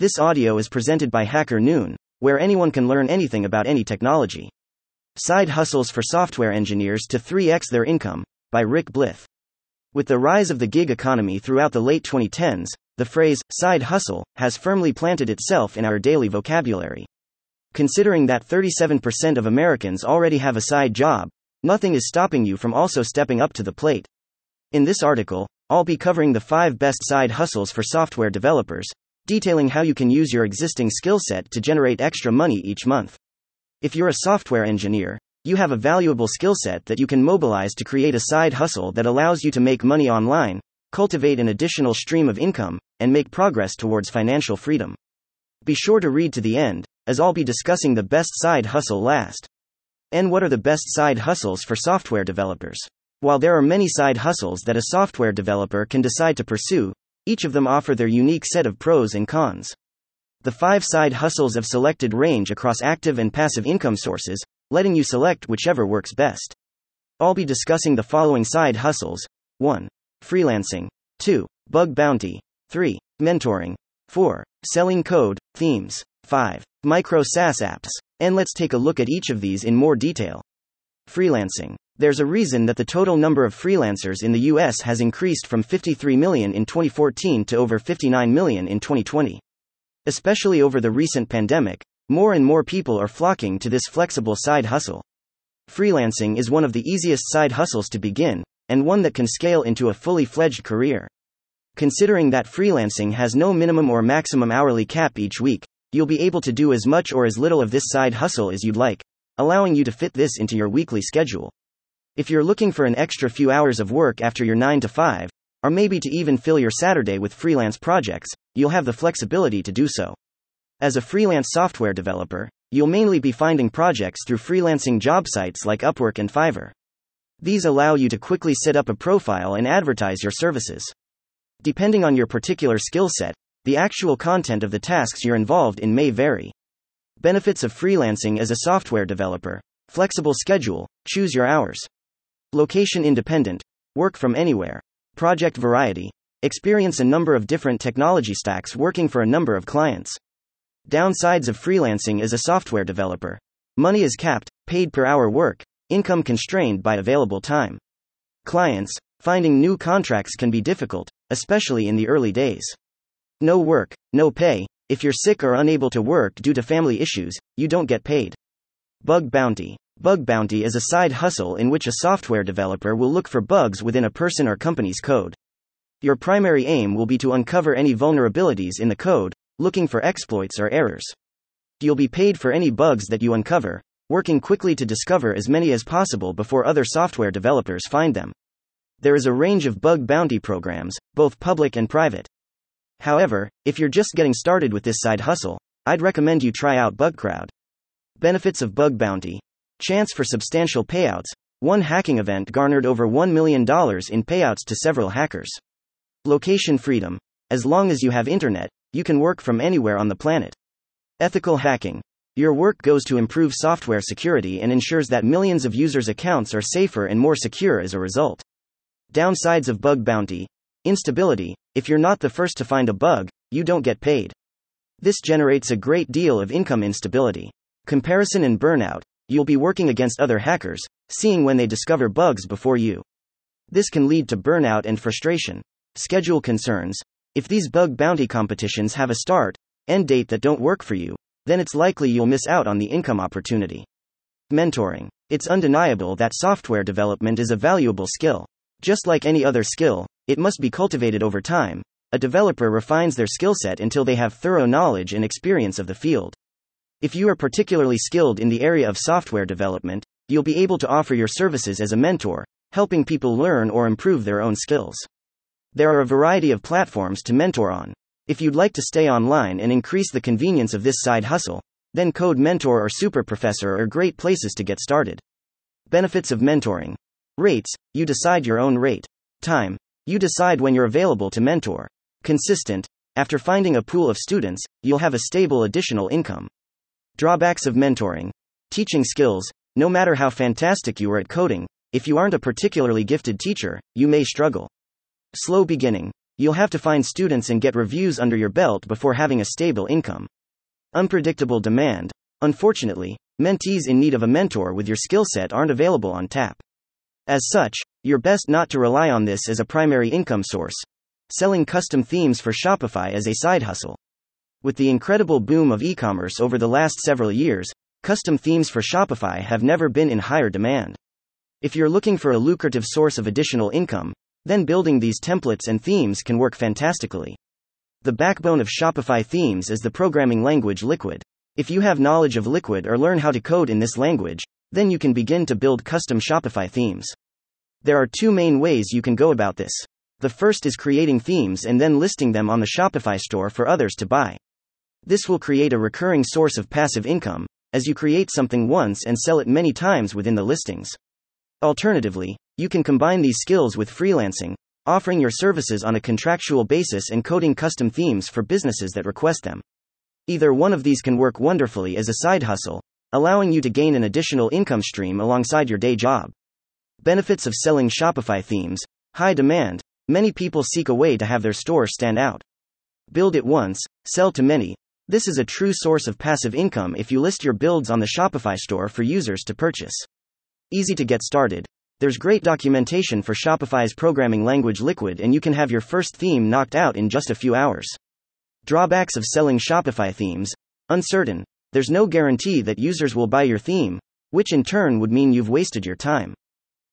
This audio is presented by Hacker Noon, where anyone can learn anything about any technology. Side Hustles for Software Engineers to 3x Their Income, by Rick Blith. With the rise of the gig economy throughout the late 2010s, the phrase, side hustle, has firmly planted itself in our daily vocabulary. Considering that 37% of Americans already have a side job, nothing is stopping you from also stepping up to the plate. In this article, I'll be covering the 5 best side hustles for software developers, detailing how you can use your existing skill set to generate extra money each month. If you're a software engineer, you have a valuable skill set that you can mobilize to create a side hustle that allows you to make money online, cultivate an additional stream of income, and make progress towards financial freedom. Be sure to read to the end, as I'll be discussing the best side hustle last. And what are the best side hustles for software developers? While there are many side hustles that a software developer can decide to pursue, each of them offer their unique set of pros and cons. The 5 side hustles of selected range across active and passive income sources, letting you select whichever works best. I'll be discussing the following side hustles: 1. Freelancing. 2. Bug bounty. 3. Mentoring. 4. Selling code, themes. 5. Micro-SaaS apps. And let's take a look at each of these in more detail. Freelancing. There's a reason that the total number of freelancers in the US has increased from 53 million in 2014 to over 59 million in 2020. Especially over the recent pandemic, more and more people are flocking to this flexible side hustle. Freelancing is one of the easiest side hustles to begin, and one that can scale into a fully fledged career. Considering that freelancing has no minimum or maximum hourly cap each week, you'll be able to do as much or as little of this side hustle as you'd like, allowing you to fit this into your weekly schedule. If you're looking for an extra few hours of work after your 9 to 5, or maybe to even fill your Saturday with freelance projects, you'll have the flexibility to do so. As a freelance software developer, you'll mainly be finding projects through freelancing job sites like Upwork and Fiverr. These allow you to quickly set up a profile and advertise your services. Depending on your particular skill set, the actual content of the tasks you're involved in may vary. Benefits of freelancing as a software developer: flexible schedule, choose your hours. Location independent, work from anywhere. Project variety, experience a number of different technology stacks working for a number of clients. Downsides of freelancing as a software developer: money is capped, paid per hour work, income constrained by available time. Clients: finding new contracts can be difficult, especially in the early days. No work, no pay. If you're sick or unable to work due to family issues, you don't get paid. Bug bounty. Bug bounty is a side hustle in which a software developer will look for bugs within a person or company's code. Your primary aim will be to uncover any vulnerabilities in the code, looking for exploits or errors. You'll be paid for any bugs that you uncover, working quickly to discover as many as possible before other software developers find them. There is a range of bug bounty programs, both public and private. However, if you're just getting started with this side hustle, I'd recommend you try out Bugcrowd. Benefits of bug bounty: chance for substantial payouts. One hacking event garnered over $1 million in payouts to several hackers. Location freedom: as long as you have internet, you can work from anywhere on the planet. Ethical hacking: your work goes to improve software security and ensures that millions of users' accounts are safer and more secure as a result. Downsides of bug bounty: instability. If you're not the first to find a bug, you don't get paid. This generates a great deal of income instability. Comparison and burnout. You'll be working against other hackers, seeing when they discover bugs before you. This can lead to burnout and frustration. Schedule concerns. If these bug bounty competitions have a start, end date that don't work for you, then it's likely you'll miss out on the income opportunity. Mentoring. It's undeniable that software development is a valuable skill. Just like any other skill, it must be cultivated over time. A developer refines their skill set until they have thorough knowledge and experience of the field. If you are particularly skilled in the area of software development, you'll be able to offer your services as a mentor, helping people learn or improve their own skills. There are a variety of platforms to mentor on. If you'd like to stay online and increase the convenience of this side hustle, then Code Mentor or Superprofessor are great places to get started. Benefits of mentoring. Rates. You decide your own rate. Time. You decide when you're available to mentor. Consistent. After finding a pool of students, you'll have a stable additional income. Drawbacks of mentoring. Teaching skills. No matter how fantastic you are at coding, if you aren't a particularly gifted teacher, you may struggle. Slow beginning. you'll have to find students and get reviews under your belt before having a stable income. Unpredictable demand. Unfortunately, mentees in need of a mentor with your skill set aren't available on tap. As such, you're best not to rely on this as a primary income source. Selling custom themes for Shopify as a side hustle. With the incredible boom of e-commerce over the last several years, custom themes for Shopify have never been in higher demand. If you're looking for a lucrative source of additional income, then building these templates and themes can work fantastically. The backbone of Shopify themes is the programming language Liquid. If you have knowledge of Liquid or learn how to code in this language, then you can begin to build custom Shopify themes. There are two main ways you can go about this. The first is creating themes and then listing them on the Shopify store for others to buy. This will create a recurring source of passive income, as you create something once and sell it many times within the listings. Alternatively, you can combine these skills with freelancing, offering your services on a contractual basis and coding custom themes for businesses that request them. Either one of these can work wonderfully as a side hustle, allowing you to gain an additional income stream alongside your day job. Benefits of selling Shopify themes. High demand. Many people seek a way to have their store stand out. Build it once, sell to many. This is a true source of passive income if you list your builds on the Shopify store for users to purchase. Easy to get started. There's great documentation for Shopify's programming language Liquid, and you can have your first theme knocked out in just a few hours. Drawbacks of selling Shopify themes. Uncertain. There's no guarantee that users will buy your theme, which in turn would mean you've wasted your time.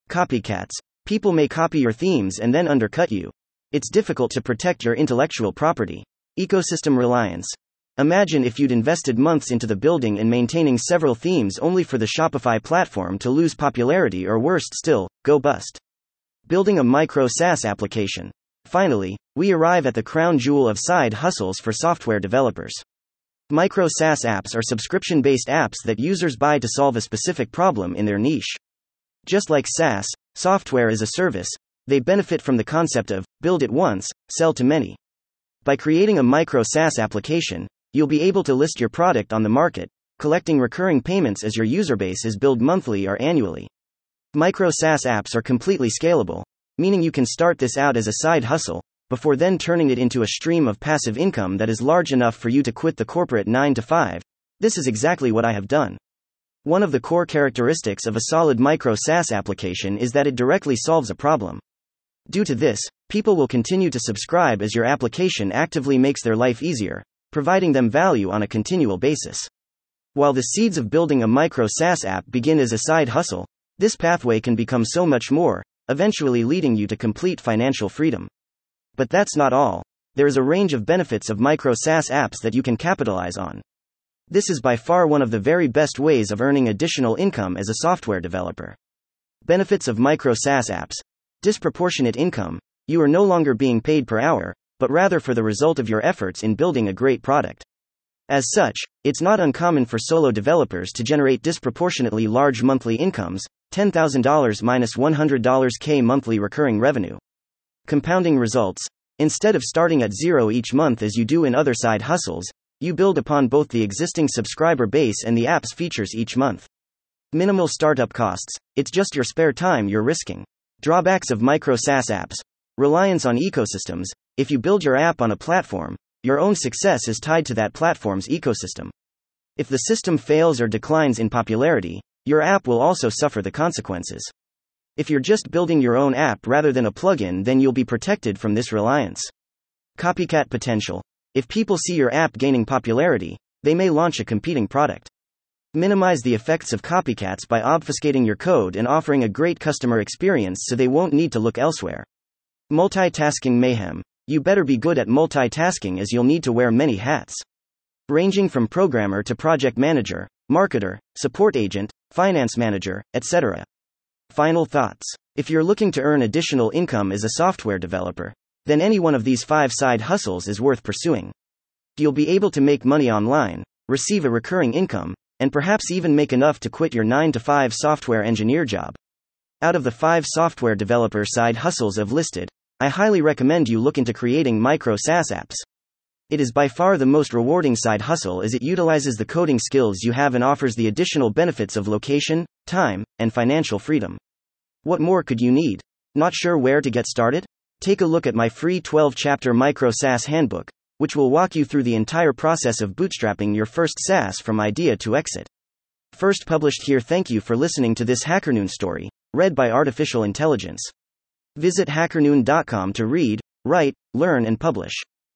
Copycats. People may copy your themes and then undercut you. It's difficult to protect your intellectual property. Ecosystem reliance. Imagine if you'd invested months into the building and maintaining several themes only for the Shopify platform to lose popularity or worse still, go bust. Building a micro-SaaS application. Finally, we arrive at the crown jewel of side hustles for software developers. Micro-SaaS apps are subscription-based apps that users buy to solve a specific problem in their niche. Just like SaaS, software as a service, they benefit from the concept of build it once, sell to many. By creating a micro-SaaS application, you'll be able to list your product on the market, collecting recurring payments as your user base is billed monthly or annually. Micro SaaS apps are completely scalable, meaning you can start this out as a side hustle, before then turning it into a stream of passive income that is large enough for you to quit the corporate 9 to 5. This is exactly what I have done. One of the core characteristics of a solid micro SaaS application is that it directly solves a problem. Due to this, people will continue to subscribe as your application actively makes their life easier, providing them value on a continual basis. While the seeds of building a micro SaaS app begin as a side hustle, this pathway can become so much more, eventually leading you to complete financial freedom. But that's not all. There is a range of benefits of micro SaaS apps that you can capitalize on. This is by far one of the very best ways of earning additional income as a software developer. Benefits of micro SaaS apps. Disproportionate income. You are no longer being paid per hour, but rather for the result of your efforts in building a great product. As such, it's not uncommon for solo developers to generate disproportionately large monthly incomes, $10,000 minus $100K monthly recurring revenue. Compounding results. Instead of starting at zero each month as you do in other side hustles, you build upon both the existing subscriber base and the app's features each month. Minimal startup costs. It's just your spare time you're risking. Drawbacks of micro SaaS apps. Reliance on ecosystems. If you build your app on a platform, your own success is tied to that platform's ecosystem. If the system fails or declines in popularity, your app will also suffer the consequences. If you're just building your own app rather than a plugin, then you'll be protected from this reliance. Copycat potential. If people see your app gaining popularity, they may launch a competing product. Minimize the effects of copycats by obfuscating your code and offering a great customer experience so they won't need to look elsewhere. Multitasking mayhem. You better be good at multitasking, as you'll need to wear many hats. Ranging from programmer to project manager, marketer, support agent, finance manager, etc. Final thoughts. If you're looking to earn additional income as a software developer, then any one of these 5 side hustles is worth pursuing. You'll be able to make money online, receive a recurring income, and perhaps even make enough to quit your 9 to 5 software engineer job. Out of the 5 software developer side hustles I've listed, I highly recommend you look into creating micro SaaS apps. It is by far the most rewarding side hustle, as it utilizes the coding skills you have and offers the additional benefits of location, time, and financial freedom. What more could you need? Not sure where to get started? Take a look at my free 12-chapter Micro-SaaS handbook, which will walk you through the entire process of bootstrapping your first SaaS from idea to exit. First published here. Thank you for listening to this Hacker Noon story, read by Artificial Intelligence. Visit hackernoon.com to read, write, learn and publish.